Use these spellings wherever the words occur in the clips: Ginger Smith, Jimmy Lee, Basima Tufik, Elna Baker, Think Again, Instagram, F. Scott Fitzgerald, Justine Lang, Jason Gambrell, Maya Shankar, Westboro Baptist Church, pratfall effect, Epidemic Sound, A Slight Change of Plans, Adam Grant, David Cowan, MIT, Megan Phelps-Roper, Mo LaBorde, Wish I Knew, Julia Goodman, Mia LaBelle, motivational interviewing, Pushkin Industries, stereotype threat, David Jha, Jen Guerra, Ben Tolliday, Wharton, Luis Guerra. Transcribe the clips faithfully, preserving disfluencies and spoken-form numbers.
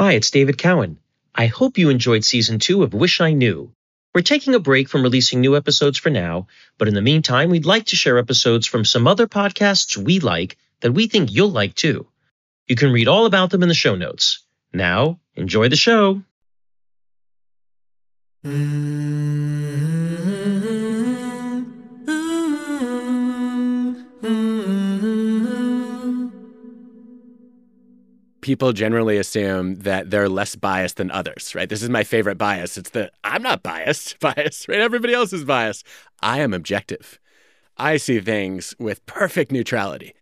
Hi, it's David Cowan. I hope you enjoyed season two of Wish I Knew. We're taking a break from releasing new episodes for now, but in the meantime, we'd like to share episodes from some other podcasts we like that we think you'll like too. You can read all about them in the show notes. Now, enjoy the show. People generally assume that they're less biased than others, right? This is my favorite bias. It's the I'm not biased bias, right? Everybody else is biased. I am objective. I see things with perfect neutrality.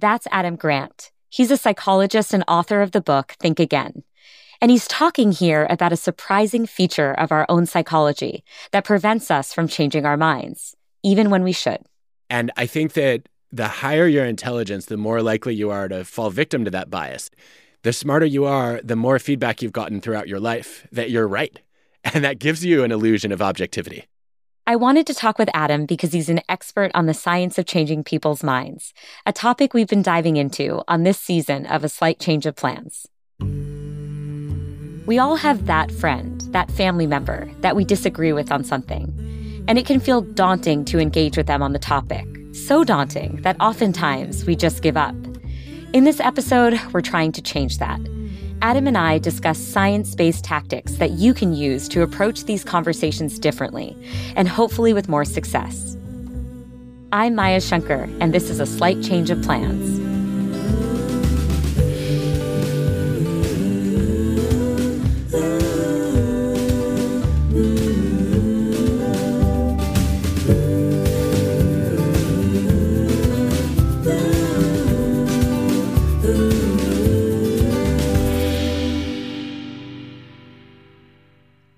That's Adam Grant. He's a psychologist and author of the book, Think Again. And he's talking here about a surprising feature of our own psychology that prevents us from changing our minds, even when we should. And I think that the higher your intelligence, the more likely you are to fall victim to that bias. The smarter you are, the more feedback you've gotten throughout your life that you're right. And that gives you an illusion of objectivity. I wanted to talk with Adam because he's an expert on the science of changing people's minds, a topic we've been diving into on this season of A Slight Change of Plans. We all have that friend, that family member, that we disagree with on something. And it can feel daunting to engage with them on the topic. So daunting that oftentimes we just give up. In this episode, we're trying to change that. Adam and I discuss science-based tactics that you can use to approach these conversations differently, and hopefully with more success. I'm Maya Shankar, and this is A Slight Change of Plans.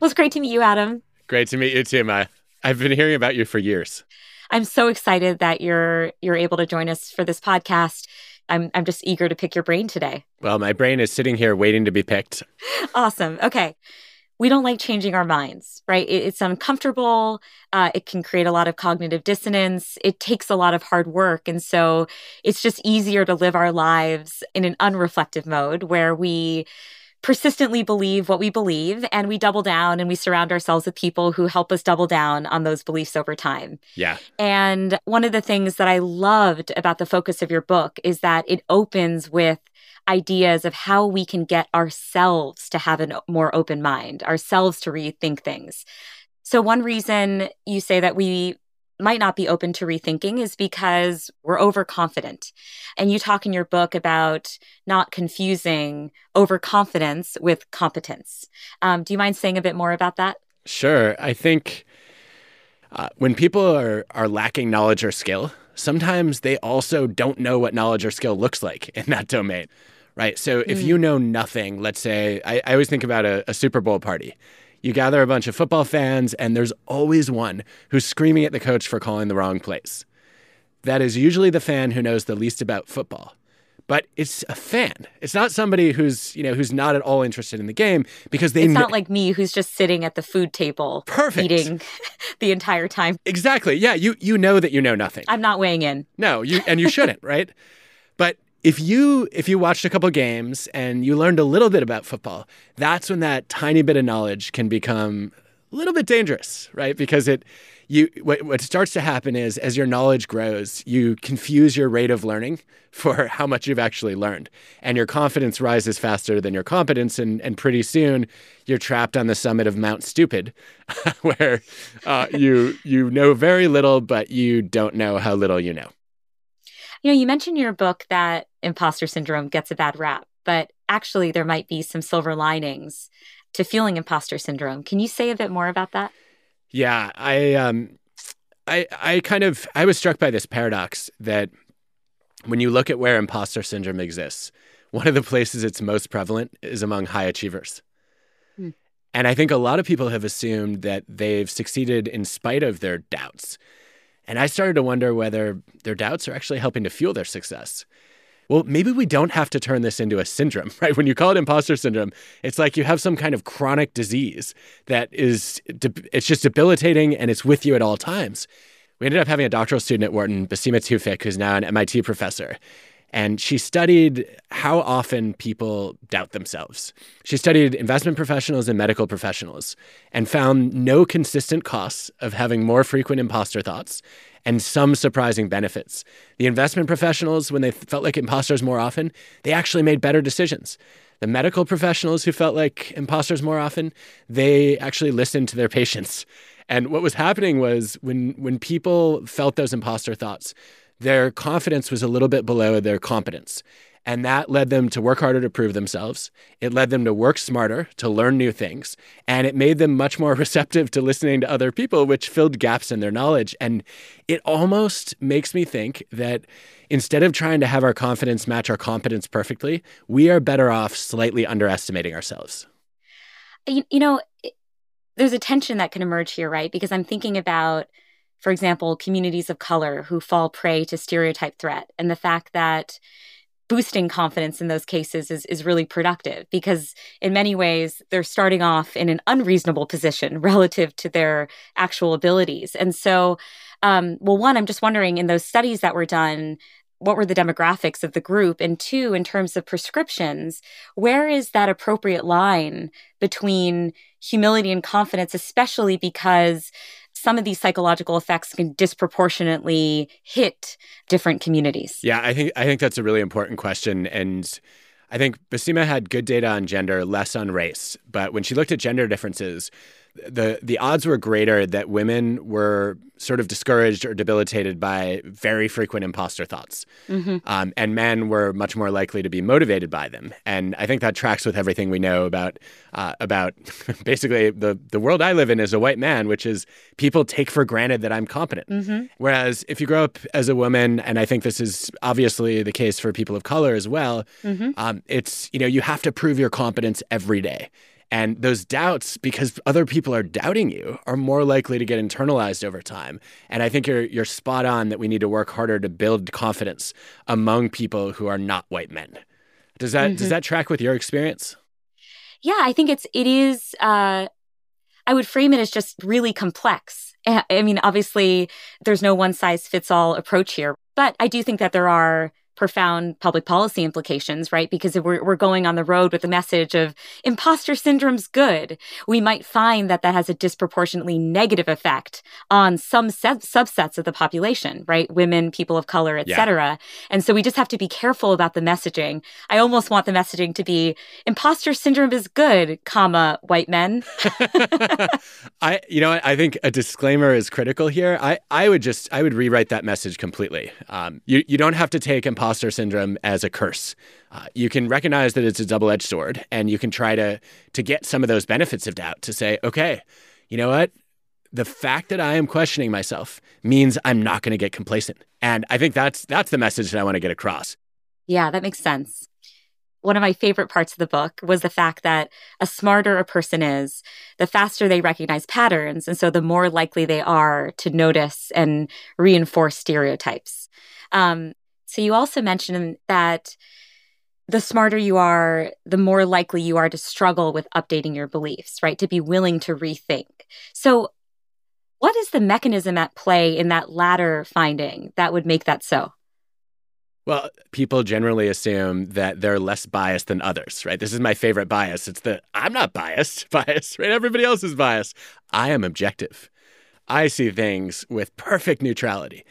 Well, it's great to meet you, Adam. Great to meet you too, Maya. I've been hearing about you for years. I'm so excited that you're you're able to join us for this podcast. I'm I'm just eager to pick your brain today. Well, my brain is sitting here waiting to be picked. Awesome. Okay. We don't like changing our minds, right? It, it's uncomfortable. Uh, it can create a lot of cognitive dissonance. It takes a lot of hard work. And so it's just easier to live our lives in an unreflective mode where we persistently believe what we believe, and we double down and we surround ourselves with people who help us double down on those beliefs over time. Yeah. And one of the things that I loved about the focus of your book is that it opens with ideas of how we can get ourselves to have a more open mind, ourselves to rethink things. So one reason you say that we might not be open to rethinking is because we're overconfident. And you talk in your book about not confusing overconfidence with competence. Um, do you mind saying a bit more about that? Sure. I think uh, when people are, are lacking knowledge or skill, sometimes they also don't know what knowledge or skill looks like in that domain, right? So mm. if you know nothing, let's say, I, I always think about a, a Super Bowl party. You gather a bunch of football fans, and there's always one who's screaming at the coach for calling the wrong plays. That is usually the fan who knows the least about football. But it's a fan. It's not somebody who's, you know, who's not at all interested in the game because they... It's not kn- like me who's just sitting at the food table. Perfect. Eating the entire time. Exactly. Yeah, you you know that you know nothing. I'm not weighing in. No, you and you shouldn't, right? But If you if you watched a couple games and you learned a little bit about football, that's when that tiny bit of knowledge can become a little bit dangerous, right? Because it you what, what starts to happen is as your knowledge grows, you confuse your rate of learning for how much you've actually learned. And your confidence rises faster than your competence. And, and pretty soon, you're trapped on the summit of Mount Stupid, where uh, you you know very little, but you don't know how little you know. You know, you mentioned in your book that imposter syndrome gets a bad rap, but actually there might be some silver linings to feeling imposter syndrome. Can you say a bit more about that? Yeah, I, um, I, I kind of, I was struck by this paradox that when you look at where imposter syndrome exists, one of the places it's most prevalent is among high achievers. Mm. And I think a lot of people have assumed that they've succeeded in spite of their doubts. And I started to wonder whether their doubts are actually helping to fuel their success. Well, maybe we don't have to turn this into a syndrome, right? When you call it imposter syndrome, it's like you have some kind of chronic disease that is, it's just debilitating and it's with you at all times. We ended up having a doctoral student at Wharton, Basima Tufik, who's now an M I T professor. And she studied how often people doubt themselves. She studied investment professionals and medical professionals and found no consistent costs of having more frequent imposter thoughts and some surprising benefits. The investment professionals, when they felt like imposters more often, they actually made better decisions. The medical professionals who felt like imposters more often, they actually listened to their patients. And what was happening was when when people felt those imposter thoughts, their confidence was a little bit below their competence. And that led them to work harder to prove themselves. It led them to work smarter, to learn new things. And it made them much more receptive to listening to other people, which filled gaps in their knowledge. And it almost makes me think that instead of trying to have our confidence match our competence perfectly, we are better off slightly underestimating ourselves. You, you know, it, there's a tension that can emerge here, right? Because I'm thinking about, for example, communities of color who fall prey to stereotype threat, and the fact that boosting confidence in those cases is, is really productive because in many ways, they're starting off in an unreasonable position relative to their actual abilities. And so, um, well, one, I'm just wondering, in those studies that were done, what were the demographics of the group? And two, in terms of prescriptions, where is that appropriate line between humility and confidence, especially because some of these psychological effects can disproportionately hit different communities? Yeah, I think I think that's a really important question. And I think Basima had good data on gender, less on race. But when she looked at gender differences, the the odds were greater that women were sort of discouraged or debilitated by very frequent imposter thoughts. Mm-hmm. Um, and men were much more likely to be motivated by them. And I think that tracks with everything we know about uh, about basically the, the world I live in as a white man, which is people take for granted that I'm competent. Mm-hmm. Whereas if you grow up as a woman, and I think this is obviously the case for people of color as well, mm-hmm. um, it's, you know, you have to prove your competence every day. And those doubts, because other people are doubting you, are more likely to get internalized over time. And I think you're you're spot on that we need to work harder to build confidence among people who are not white men. Does that mm-hmm. does that track with your experience? Yeah, I think it's it is. Uh, I would frame it as just really complex. I mean, obviously, there's no one size fits all approach here, but I do think that there are profound public policy implications, right? Because if we're, we're going on the road with the message of imposter syndrome's good, we might find that that has a disproportionately negative effect on some se- subsets of the population, right? Women, people of color, et cetera. Yeah. And so we just have to be careful about the messaging. I almost want the messaging to be imposter syndrome is good, comma, white men. I, you know, I think a disclaimer is critical here. I, I would just, I would rewrite that message completely. Um, you, you don't have to take imposter imposter syndrome as a curse. Uh, you can recognize that it's a double-edged sword, and you can try to to get some of those benefits of doubt to say, okay, you know what? The fact that I am questioning myself means I'm not going to get complacent. And I think that's that's the message that I want to get across. Yeah, that makes sense. One of my favorite parts of the book was the fact that a smarter a person is, the faster they recognize patterns, and so the more likely they are to notice and reinforce stereotypes. Um, So you also mentioned that the smarter you are, the more likely you are to struggle with updating your beliefs, right? To be willing to rethink. So what is the mechanism at play in that latter finding that would make that so? Well, people generally assume that they're less biased than others, right? This is my favorite bias. It's the I'm not biased bias, right? Everybody else is biased. I am objective. I see things with perfect neutrality.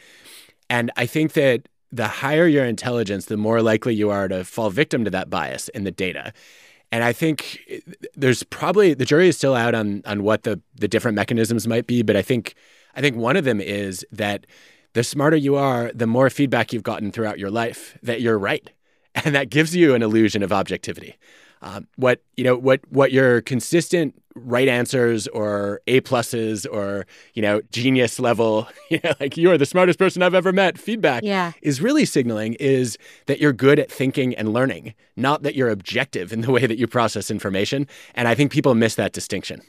And I think that the higher your intelligence, the more likely you are to fall victim to that bias in the data. And I think there's probably, the jury is still out on on what the, the different mechanisms might be, but I think I think one of them is that the smarter you are, the more feedback you've gotten throughout your life that you're right. And that gives you an illusion of objectivity. Um, what, you know, what, what your consistent right answers or A pluses or, you know, genius level, you know, like you are the smartest person I've ever met feedback yeah. is really signaling is that you're good at thinking and learning, not that you're objective in the way that you process information. And I think people miss that distinction.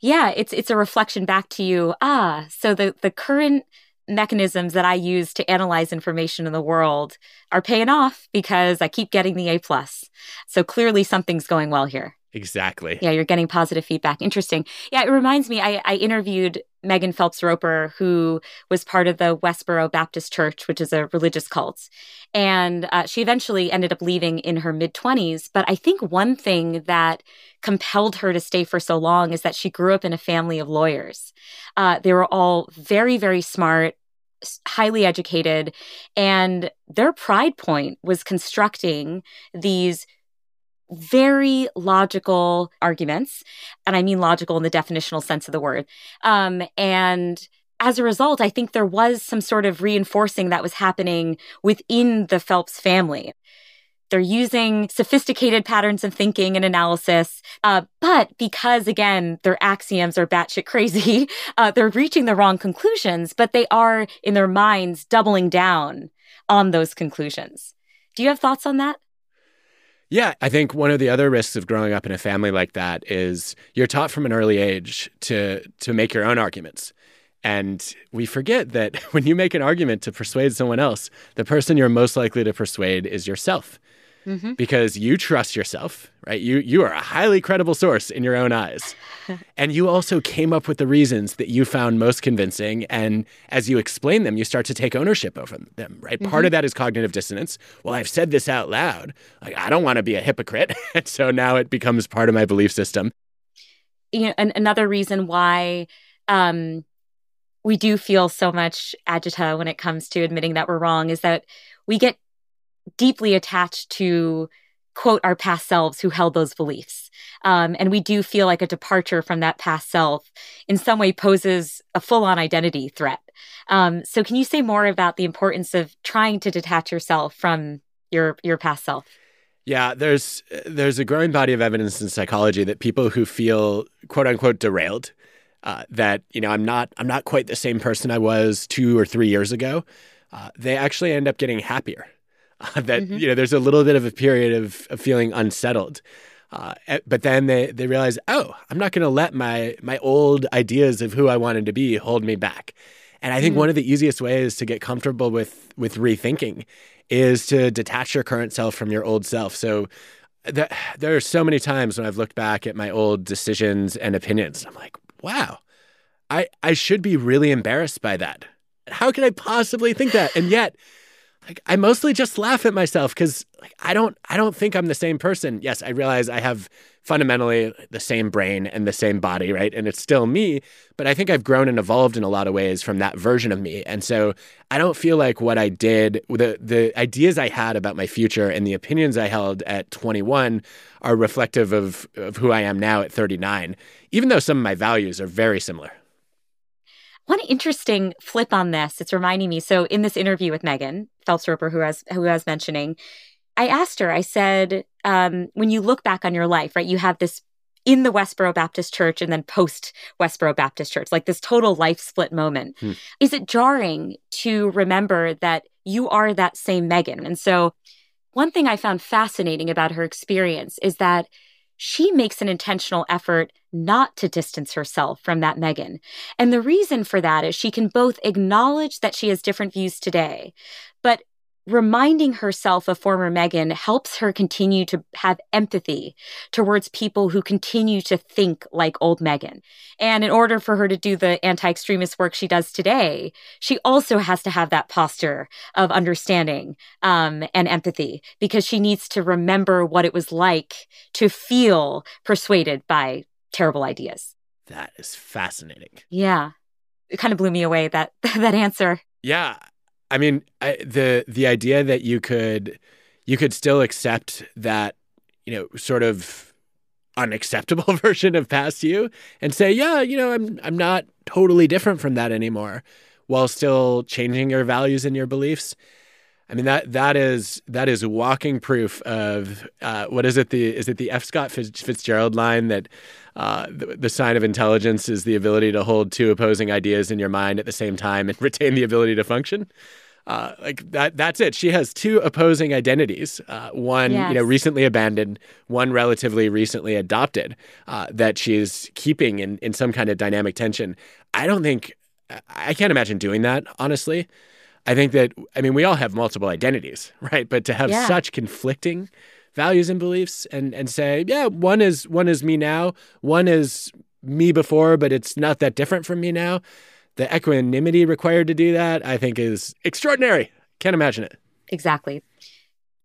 Yeah, it's it's a reflection back to you. Ah, so the the current mechanisms that I use to analyze information in the world are paying off because I keep getting the A plus. So clearly something's going well here. Exactly. Yeah, you're getting positive feedback. Interesting. Yeah, it reminds me, I, I interviewed Megan Phelps-Roper, who was part of the Westboro Baptist Church, which is a religious cult. And uh, she eventually ended up leaving in her mid-twenties. But I think one thing that compelled her to stay for so long is that she grew up in a family of lawyers. Uh, they were all very, very smart, highly educated, and their pride point was constructing these very logical arguments. And I mean logical in the definitional sense of the word. Um, and as a result, I think there was some sort of reinforcing that was happening within the Phelps family. They're using sophisticated patterns of thinking and analysis. Uh, but because, again, their axioms are batshit crazy, uh, they're reaching the wrong conclusions, but they are, in their minds, doubling down on those conclusions. Do you have thoughts on that? Yeah, I think one of the other risks of growing up in a family like that is you're taught from an early age to to make your own arguments. And we forget that when you make an argument to persuade someone else, the person you're most likely to persuade is yourself. Mm-hmm. Because you trust yourself, right? You you are a highly credible source in your own eyes. And you also came up with the reasons that you found most convincing. And as you explain them, you start to take ownership over them, right? Mm-hmm. Part of that is cognitive dissonance. Well, I've said this out loud. Like, I don't want to be a hypocrite. And so now it becomes part of my belief system. You know, and another reason why um, we do feel so much agita when it comes to admitting that we're wrong is that we get deeply attached to, quote, our past selves who held those beliefs. Um, and we do feel like a departure from that past self in some way poses a full-on identity threat. Um, so can you say more about the importance of trying to detach yourself from your your past self? Yeah, there's there's a growing body of evidence in psychology that people who feel, quote, unquote, derailed, uh, that, you know, I'm not I'm not quite the same person I was two or three years ago, uh, they actually end up getting happier. Uh, that, mm-hmm. you know, there's a little bit of a period of, of feeling unsettled. Uh, but then they, they realize, oh, I'm not going to let my my old ideas of who I wanted to be hold me back. And I think mm-hmm. one of the easiest ways to get comfortable with, with rethinking is to detach your current self from your old self. So th- there are so many times when I've looked back at my old decisions and opinions. I'm like, wow, I I should be really embarrassed by that. How could I possibly think that? And yet... Like, I mostly just laugh at myself because like, I don't I don't think I'm the same person. Yes, I realize I have fundamentally the same brain and the same body, right? And it's still me, but I think I've grown and evolved in a lot of ways from that version of me. And so I don't feel like what I did, the, the ideas I had about my future and the opinions I held at twenty-one are reflective of, of who I am now at thirty-nine, even though some of my values are very similar. One interesting flip on this, it's reminding me, so in this interview with Megan Phelps-Roper, who, has, who I was mentioning, I asked her, I said, um, when you look back on your life, right, you have this in the Westboro Baptist Church and then post-Westboro Baptist Church, like this total life split moment. Hmm. Is it jarring to remember that you are that same Megan? And so one thing I found fascinating about her experience is that she makes an intentional effort not to distance herself from that Megan. And the reason for that is she can both acknowledge that she has different views today, but reminding herself of former Megan helps her continue to have empathy towards people who continue to think like old Megan. And in order for her to do the anti-extremist work she does today, she also has to have that posture of understanding um, and empathy because she needs to remember what it was like to feel persuaded by terrible ideas. That is fascinating. Yeah. It kind of blew me away, that that answer. Yeah. I mean, I, the the idea that you could you could still accept that, you know, sort of unacceptable version of past you and say, yeah, you know, I'm I'm not totally different from that anymore, while still changing your values and your beliefs. I mean, that that is that is walking proof of uh, what is it? The is it the F. Scott Fitzgerald line that uh, the, the sign of intelligence is the ability to hold two opposing ideas in your mind at the same time and retain the ability to function? Uh, like that. That's it. She has two opposing identities. Uh, one, yes. you know, recently abandoned. One, relatively recently adopted. Uh, that she's keeping in in some kind of dynamic tension. I don't think I can't imagine doing that, honestly. I think that, I mean, we all have multiple identities, right? But to have yeah. such conflicting values and beliefs and, and say, yeah, one is one is me now, one is me before, but it's not that different from me now. The equanimity required to do that, I think, is extraordinary. Can't imagine it. Exactly.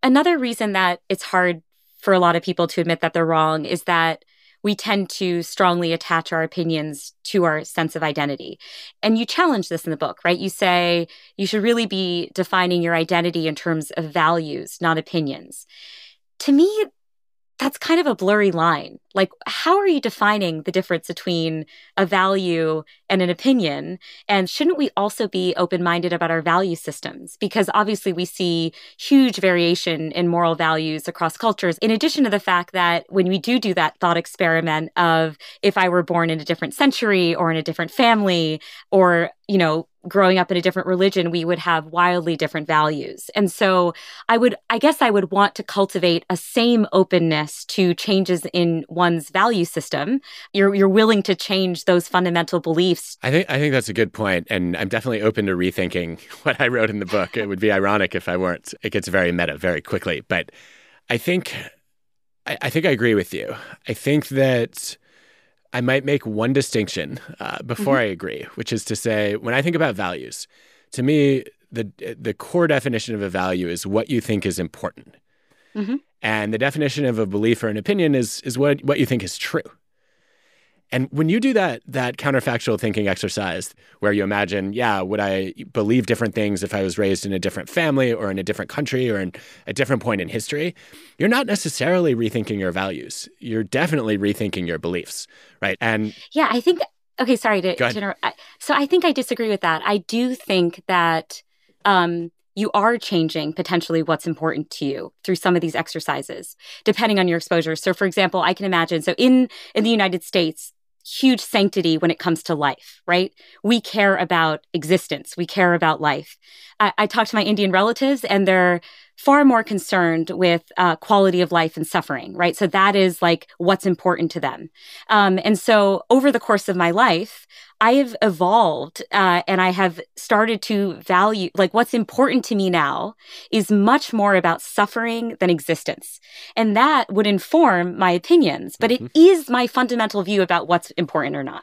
Another reason that it's hard for a lot of people to admit that they're wrong is that we tend to strongly attach our opinions to our sense of identity. And you challenge this in the book, right? You say you should really be defining your identity in terms of values, not opinions. To me, that's kind of a blurry line. Like, how are you defining the difference between a value and an opinion? And shouldn't we also be open-minded about our value systems? Because obviously we see huge variation in moral values across cultures, in addition to the fact that when we do do that thought experiment of if I were born in a different century or in a different family or, you know, growing up in a different religion, we would have wildly different values. And so I would, I guess I would want to cultivate a same openness to changes in one's value system. You're you're willing to change those fundamental beliefs. I think I think that's a good point. And I'm definitely open to rethinking what I wrote in the book. It would be ironic if I weren't. It gets very meta very quickly. But I think I, I think I agree with you. I think that I might make one distinction uh, before mm-hmm. I agree, which is to say, when I think about values, to me, the the core definition of a value is what you think is important. Mm-hmm. And the definition of a belief or an opinion is is what, what you think is true. And when you do that that counterfactual thinking exercise where you imagine, yeah, would I believe different things if I was raised in a different family or in a different country or in a different point in history, you're not necessarily rethinking your values. You're definitely rethinking your beliefs, right? And yeah, I think, okay, sorry to interrupt. So I think I disagree with that. I do think that um, you are changing potentially what's important to you through some of these exercises, depending on your exposure. So for example, I can imagine, so in, in the United States, huge sanctity when it comes to life, right? We care about existence. We care about life. I, I talk to my Indian relatives and they're far more concerned with uh, quality of life and suffering, right? So that is like what's important to them. Um, and so over the course of my life, I have evolved uh, and I have started to value, like what's important to me now is much more about suffering than existence. And that would inform my opinions, but mm-hmm. it is my fundamental view about what's important or not.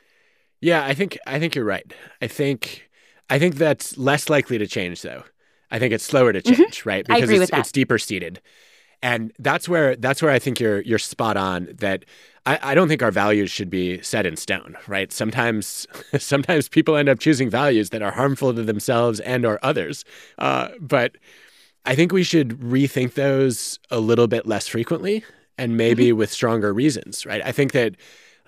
Yeah, I think I think you're right. I think I think that's less likely to change though. I think it's slower to change, mm-hmm. right? Because I agree it's, with that. It's deeper seated. And that's where that's where I think you're you're spot on, that I, I don't think our values should be set in stone, right? Sometimes sometimes people end up choosing values that are harmful to themselves and or others. Uh, but I think we should rethink those a little bit less frequently and maybe mm-hmm. with stronger reasons, right? I think that,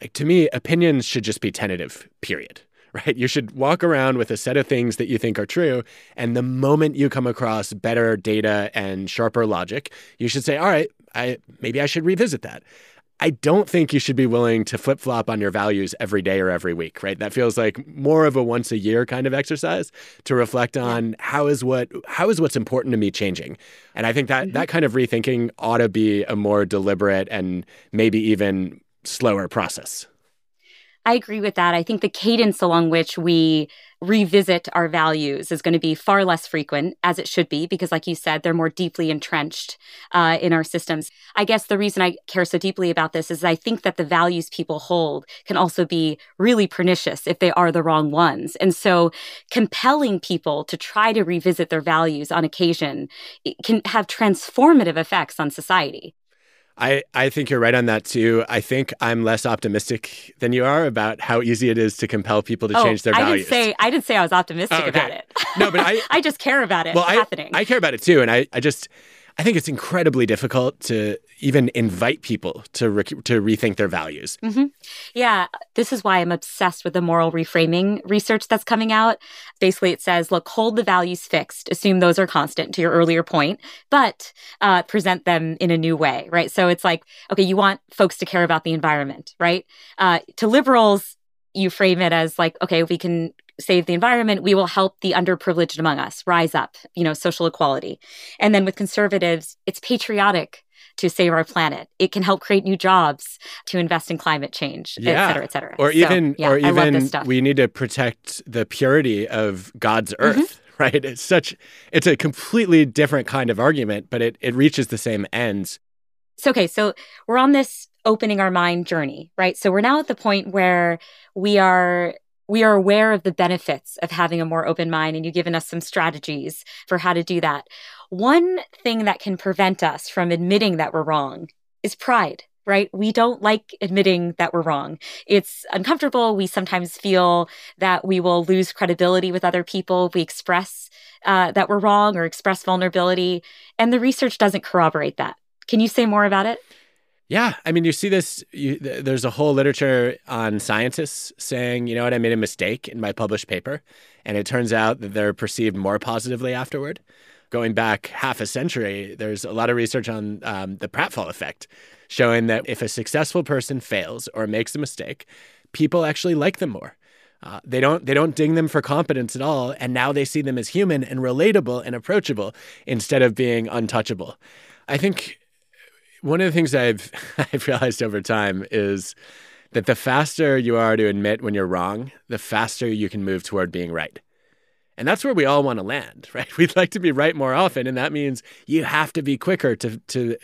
like, to me, opinions should just be tentative, period. Right? You should walk around with a set of things that you think are true. And the moment you come across better data and sharper logic, you should say, all right, I maybe I should revisit that. I don't think you should be willing to flip-flop on your values every day or every week, right? That feels like more of a once-a-year kind of exercise to reflect on how is what how is what's important to me changing. And I think that mm-hmm. that kind of rethinking ought to be a more deliberate and maybe even slower process. I agree with that. I think the cadence along which we revisit our values is going to be far less frequent, as it should be, because like you said, they're more deeply entrenched uh, in our systems. I guess the reason I care so deeply about this is I think that the values people hold can also be really pernicious if they are the wrong ones. And so compelling people to try to revisit their values on occasion can have transformative effects on society. I, I think you're right on that, too. I think I'm less optimistic than you are about how easy it is to compel people to oh, change their I values. Didn't say, I didn't say I was optimistic oh, okay. about it. No, but I... I just care about it well, I, happening. I care about it, too. And I, I just... I think it's incredibly difficult to even invite people to re- to rethink their values. Mm-hmm. Yeah, this is why I'm obsessed with the moral reframing research that's coming out. Basically, it says, look, hold the values fixed, assume those are constant, to your earlier point, but uh, present them in a new way, right? So it's like, okay, you want folks to care about the environment, right? Uh, to liberals, you frame it as like, okay, we can save the environment, we will help the underprivileged among us, rise up, you know, social equality. And then with conservatives, it's patriotic to save our planet. It can help create new jobs, to invest in climate change, yeah. et cetera, et cetera. Or so, even, yeah, or even we need to protect the purity of God's earth, mm-hmm. right? It's such, it's a completely different kind of argument, but it, it reaches the same ends. So, okay, so we're on this opening our mind journey, right? So we're now at the point where we are we are aware of the benefits of having a more open mind, and you've given us some strategies for how to do that. One thing that can prevent us from admitting that we're wrong is pride, right? We don't like admitting that we're wrong. It's uncomfortable. We sometimes feel that we will lose credibility with other people if we express uh, that we're wrong or express vulnerability, and the research doesn't corroborate that. Can you say more about it? Yeah. I mean, you see this, you, th- there's a whole literature on scientists saying, you know what, I made a mistake in my published paper. And it turns out that they're perceived more positively afterward. Going back half a century, there's a lot of research on um, the pratfall effect, showing that if a successful person fails or makes a mistake, people actually like them more. Uh, they don't they don't ding them for competence at all. And now they see them as human and relatable and approachable instead of being untouchable. I think one of the things I've I've realized over time is that the faster you are to admit when you're wrong, the faster you can move toward being right. And that's where we all want to land, right? We'd like to be right more often, and that means you have to be quicker to to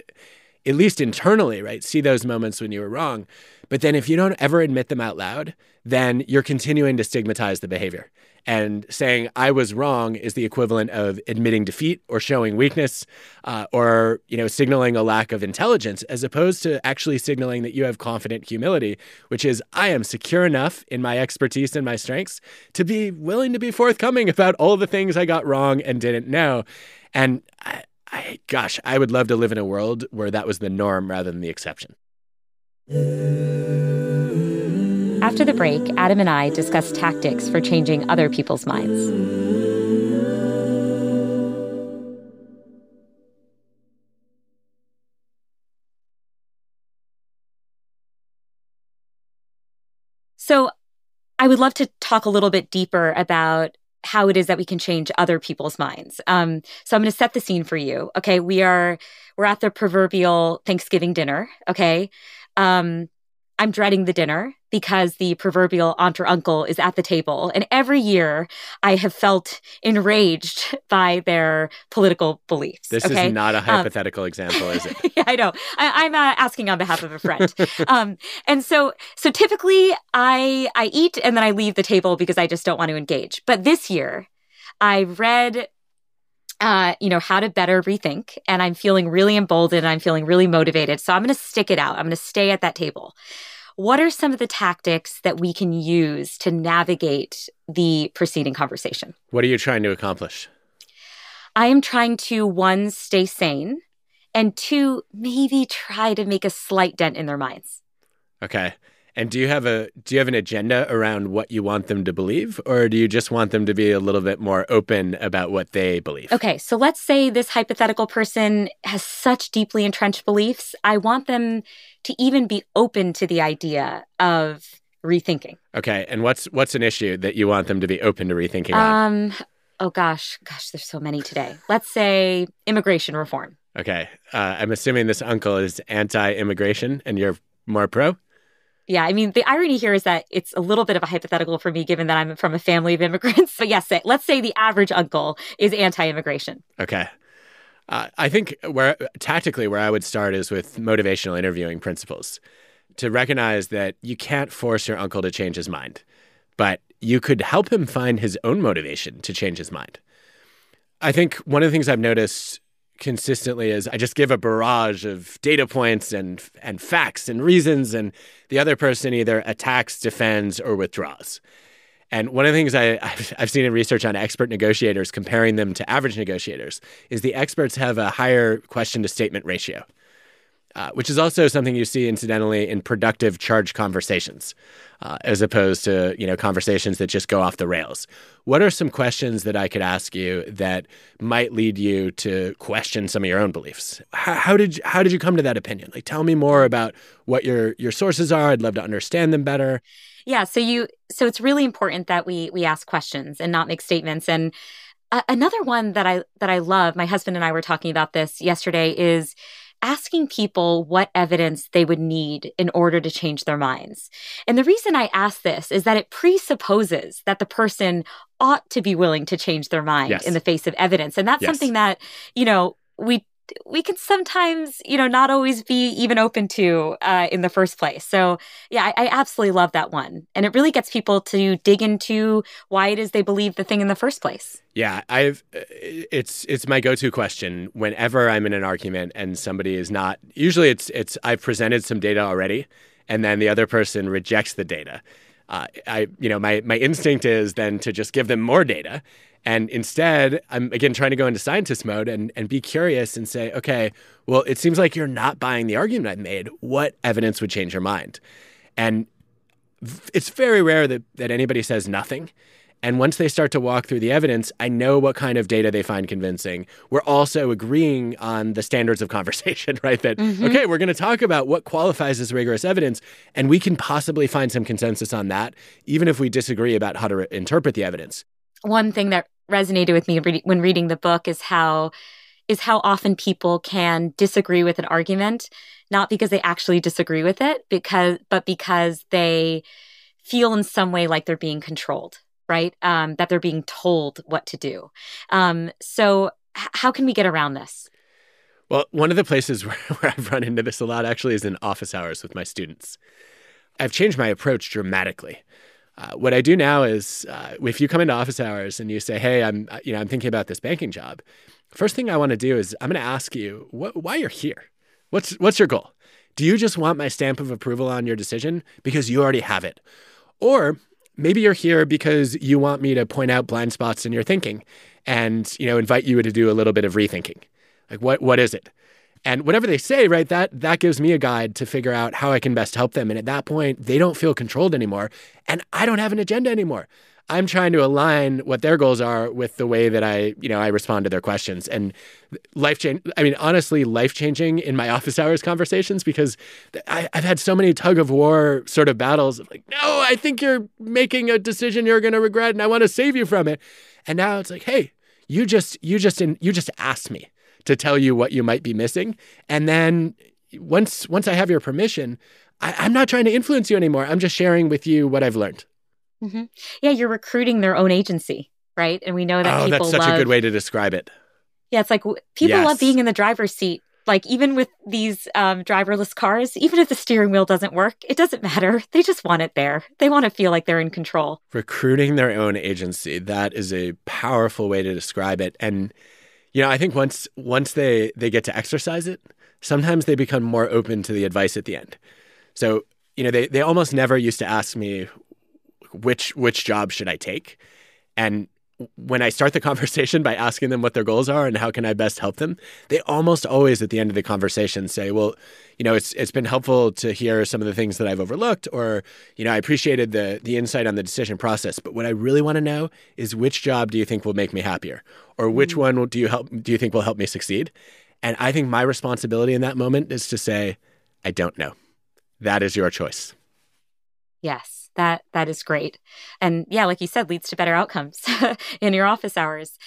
at least internally, right, see those moments when you were wrong. But then if you don't ever admit them out loud, then you're continuing to stigmatize the behavior. And saying I was wrong is the equivalent of admitting defeat or showing weakness uh, or, you know, signaling a lack of intelligence, as opposed to actually signaling that you have confident humility, which is I am secure enough in my expertise and my strengths to be willing to be forthcoming about all the things I got wrong and didn't know. And I, I, gosh, I would love to live in a world where that was the norm rather than the exception. After the break, Adam and I discuss tactics for changing other people's minds. So I would love to talk a little bit deeper about how it is that we can change other people's minds. Um, so I'm going to set the scene for you. Okay, we are, we're at the proverbial Thanksgiving dinner, okay? Um, I'm dreading the dinner because the proverbial aunt or uncle is at the table. And every year I have felt enraged by their political beliefs. This okay? is not a hypothetical um, example, is it? Yeah, I know. I, I'm uh, asking on behalf of a friend. um, and so so typically I I eat and then I leave the table because I just don't want to engage. But this year I read Uh, you know, how to better rethink. And I'm feeling really emboldened. I'm feeling really motivated. So I'm going to stick it out. I'm going to stay at that table. What are some of the tactics that we can use to navigate the preceding conversation? What are you trying to accomplish? I am trying to, one, stay sane, and two, maybe try to make a slight dent in their minds. Okay. And do you have a do you have an agenda around what you want them to believe, or do you just want them to be a little bit more open about what they believe? Okay, so let's say this hypothetical person has such deeply entrenched beliefs. I want them to even be open to the idea of rethinking. Okay, and what's what's an issue that you want them to be open to rethinking on? Um, oh gosh, gosh, there's so many today. Let's say immigration reform. Okay, uh, I'm assuming this uncle is anti-immigration, and you're more pro? Yeah, I mean, the irony here is that it's a little bit of a hypothetical for me, given that I'm from a family of immigrants. But yes, let's say the average uncle is anti-immigration. Okay. Uh, I think where tactically where I would start is with motivational interviewing principles, to recognize that you can't force your uncle to change his mind, but you could help him find his own motivation to change his mind. I think one of the things I've noticed consistently is I just give a barrage of data points and and facts and reasons, and the other person either attacks, defends, or withdraws. And one of the things I, I've, I've seen in research on expert negotiators, comparing them to average negotiators, is the experts have a higher question-to-statement ratio, uh, which is also something you see, incidentally, in productive charged conversations, uh, as opposed to, you know, conversations that just go off the rails. What are some questions that I could ask you that might lead you to question some of your own beliefs? How, how did you, how did you come to that opinion? Like, tell me more about what your your sources are. I'd love to understand them better. Yeah. So you so it's really important that we we ask questions and not make statements. And uh, another one that I that I love, my husband and I were talking about this yesterday, is asking people what evidence they would need in order to change their minds. And the reason I ask this is that it presupposes that the person ought to be willing to change their mind yes. in the face of evidence. And that's yes. something that, you know, we we can sometimes, you know, not always be even open to uh, in the first place. So yeah, I, I absolutely love that one. And it really gets people to dig into why it is they believe the thing in the first place. Yeah, I've it's it's my go-to question whenever I'm in an argument and somebody is not, usually it's it's I've presented some data already and then the other person rejects the data. Uh, I, you know, my, my instinct is then to just give them more data. And instead, I'm, again, trying to go into scientist mode and, and be curious and say, okay, well, it seems like you're not buying the argument I've made. What evidence would change your mind? And it's very rare that, that anybody says nothing. And once they start to walk through the evidence, I know what kind of data they find convincing. We're also agreeing on the standards of conversation, right? That, mm-hmm. okay, we're going to talk about what qualifies as rigorous evidence, and we can possibly find some consensus on that, even if we disagree about how to re- interpret the evidence. One thing that resonated with me re- when reading the book is how is how often people can disagree with an argument, not because they actually disagree with it, because but because they feel in some way like they're being controlled. Right? Um, that they're being told what to do. Um, so h- how can we get around this? Well, one of the places where, where I've run into this a lot actually is in office hours with my students. I've changed my approach dramatically. Uh, what I do now is uh, if you come into office hours and you say, hey, I'm, you know, I'm thinking about this banking job, first thing I want to do is I'm going to ask you wh- why you're here. What's, what's your goal? Do you just want my stamp of approval on your decision because you already have it? Or maybe you're here because you want me to point out blind spots in your thinking and, you know, invite you to do a little bit of rethinking. Like, what what is it? And whatever they say, right, that that gives me a guide to figure out how I can best help them. And at that point, they don't feel controlled anymore, and I don't have an agenda anymore. I'm trying to align what their goals are with the way that I, you know, I respond to their questions. And life change, I mean, honestly, life changing in my office hours conversations, because I, I've had so many tug of war sort of battles of like, no, I think you're making a decision you're going to regret and I want to save you from it. And now it's like, hey, you just, you just, in, you just asked me to tell you what you might be missing. And then once, once I have your permission, I, I'm not trying to influence you anymore. I'm just sharing with you what I've learned. Mm-hmm. Yeah, you're recruiting their own agency, right? And we know that oh, people love... Oh, that's such love... a good way to describe it. Yeah, it's like people yes. love being in the driver's seat. Like even with these um, driverless cars, even if the steering wheel doesn't work, it doesn't matter. They just want it there. They want to feel like they're in control. Recruiting their own agency. That is a powerful way to describe it. And, you know, I think once once they, they get to exercise it, sometimes they become more open to the advice at the end. So, you know, they, they almost never used to ask me, Which which job should I take? And when I start the conversation by asking them what their goals are and how can I best help them, they almost always at the end of the conversation say, well, you know, it's it's been helpful to hear some of the things that I've overlooked, or, you know, I appreciated the the insight on the decision process. But what I really want to know is which job do you think will make me happier? Or which one will, do you help do you think will help me succeed? And I think my responsibility in that moment is to say, I don't know. That is your choice. Yes. That that is great. And yeah, like you said, leads to better outcomes in your office hours.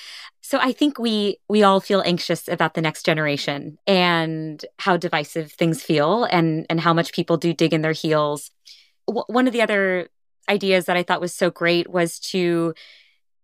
So I think we we all feel anxious about the next generation and how divisive things feel and, and how much people do dig in their heels. W- one of the other ideas that I thought was so great was to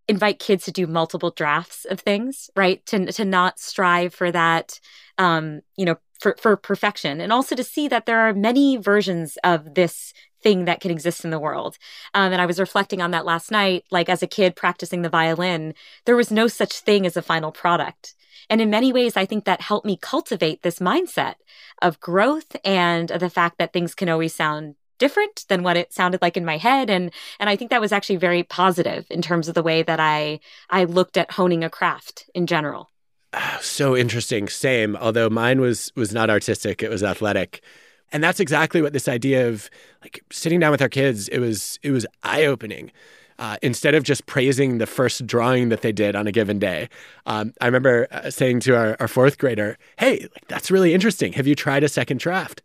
invite kids to do multiple drafts of things, right? To to not strive for that, um, you know, for, for perfection. And also to see that there are many versions of this thing that can exist in the world. Um, and I was reflecting on that last night, like as a kid practicing the violin, there was no such thing as a final product. And in many ways, I think that helped me cultivate this mindset of growth and of the fact that things can always sound different than what it sounded like in my head. And and I think that was actually very positive in terms of the way that I, I looked at honing a craft in general. Oh, so interesting. Same. Although mine was was not artistic, it was athletic. And that's exactly what this idea of like sitting down with our kids, it was it was eye-opening. Uh, instead of just praising the first drawing that they did on a given day, um, I remember uh, saying to our, our fourth grader, hey, like, that's really interesting. Have you tried a second draft?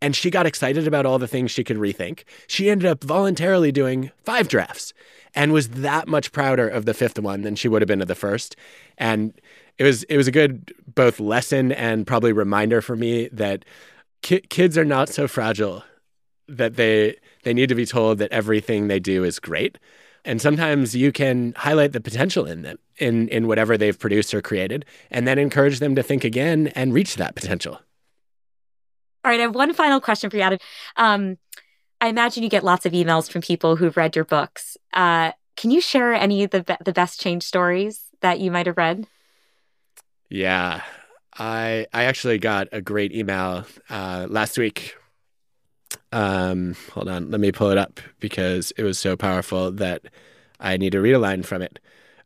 And she got excited about all the things she could rethink. She ended up voluntarily doing five drafts and was that much prouder of the fifth one than she would have been of the first. And it was it was a good both lesson and probably reminder for me that kids are not so fragile that they they need to be told that everything they do is great. And sometimes you can highlight the potential in them in, in whatever they've produced or created, and then encourage them to think again and reach that potential. All right, I have one final question for you, Adam. Um, I imagine you get lots of emails from people who've read your books. Uh, can you share any of the be- the best change stories that you might have read? Yeah, I I actually got a great email uh, last week. Um, hold on, let me pull it up because it was so powerful that I need to read a line from it.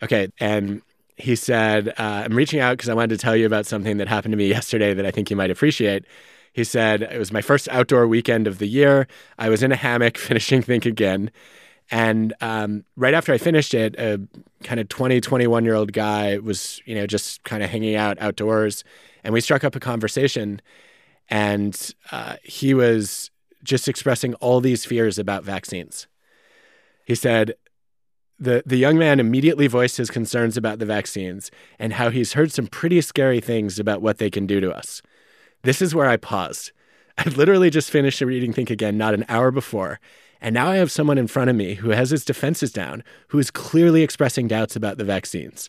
Okay, and he said, uh, I'm reaching out because I wanted to tell you about something that happened to me yesterday that I think you might appreciate. He said, it was my first outdoor weekend of the year. I was in a hammock finishing Think Again. And um, right after I finished it, a kind of twenty, twenty-one-year-old guy was, you know, just kind of hanging out outdoors. And we struck up a conversation. And uh, he was just expressing all these fears about vaccines. He said, The the young man immediately voiced his concerns about the vaccines and how he's heard some pretty scary things about what they can do to us. This is where I paused. I'd literally just finished reading Think Again not an hour before, and now I have someone in front of me who has his defenses down, who is clearly expressing doubts about the vaccines.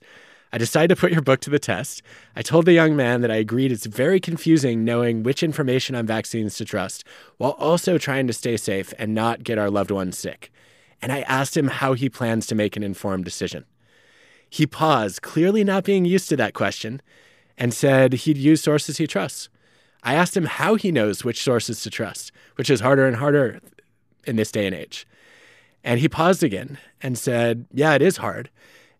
I decided to put your book to the test. I told the young man that I agreed it's very confusing knowing which information on vaccines to trust, while also trying to stay safe and not get our loved ones sick. And I asked him how he plans to make an informed decision. He paused, clearly not being used to that question, and said he'd use sources he trusts. I asked him how he knows which sources to trust, which is harder and harder in this day and age. And he paused again and said, yeah, it is hard,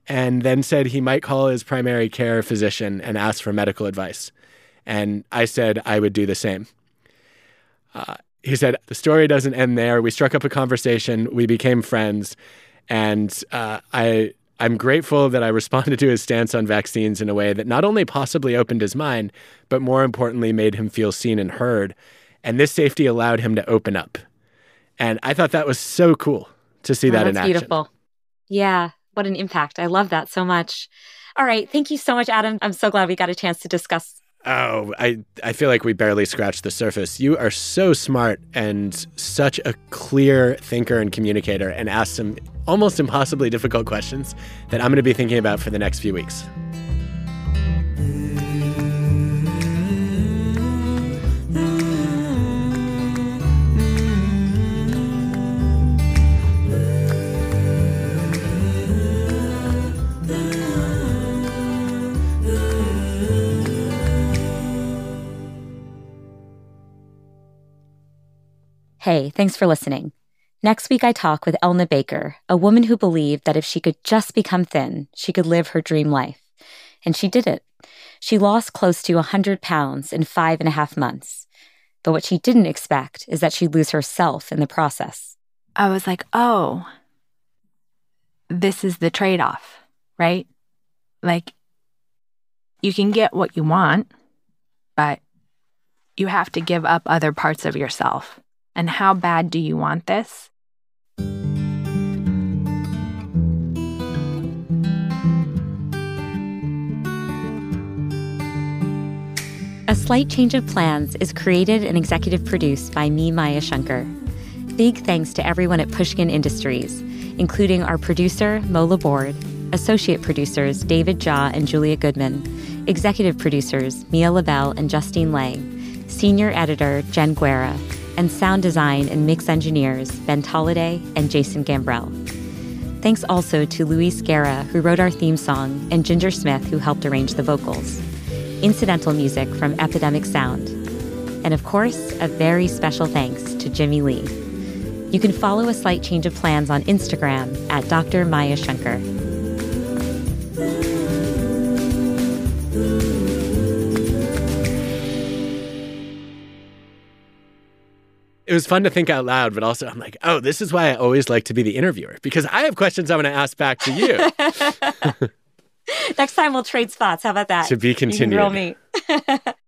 and then said he might call his primary care physician and ask for medical advice. And I said I would do the same. Uh, He said, the story doesn't end there. We struck up a conversation. We became friends. And uh, I, I'm grateful that I responded to his stance on vaccines in a way that not only possibly opened his mind, but more importantly, made him feel seen and heard. And this safety allowed him to open up. And I thought that was so cool to see oh, that in action. That's beautiful. Yeah. What an impact. I love that so much. All right. Thank you so much, Adam. I'm so glad we got a chance to discuss. Oh, I, I feel like we barely scratched the surface. You are so smart and such a clear thinker and communicator, and asked some almost impossibly difficult questions that I'm going to be thinking about for the next few weeks. Hey, thanks for listening. Next week, I talk with Elna Baker, a woman who believed that if she could just become thin, she could live her dream life. And she did it. She lost close to one hundred pounds in five and a half months. But what she didn't expect is that she'd lose herself in the process. I was like, oh, this is the trade-off, right? Like, you can get what you want, but you have to give up other parts of yourself. And how bad do you want this? A Slight Change of Plans is created and executive produced by me, Maya Shankar. Big thanks to everyone at Pushkin Industries, including our producer, Mo LaBorde, associate producers, David Jha and Julia Goodman, executive producers, Mia LaBelle and Justine Lang, senior editor, Jen Guerra, and sound design and mix engineers Ben Tolliday and Jason Gambrell. Thanks also to Luis Guerra, who wrote our theme song, and Ginger Smith, who helped arrange the vocals. Incidental music from Epidemic Sound. And of course, a very special thanks to Jimmy Lee. You can follow A Slight Change of Plans on Instagram at Doctor Maya Shankar. It was fun to think out loud, but also I'm like, oh, this is why I always like to be the interviewer, because I have questions I'm going to ask back to you. Next time we'll trade spots. How about that? To be continued. You can roll me.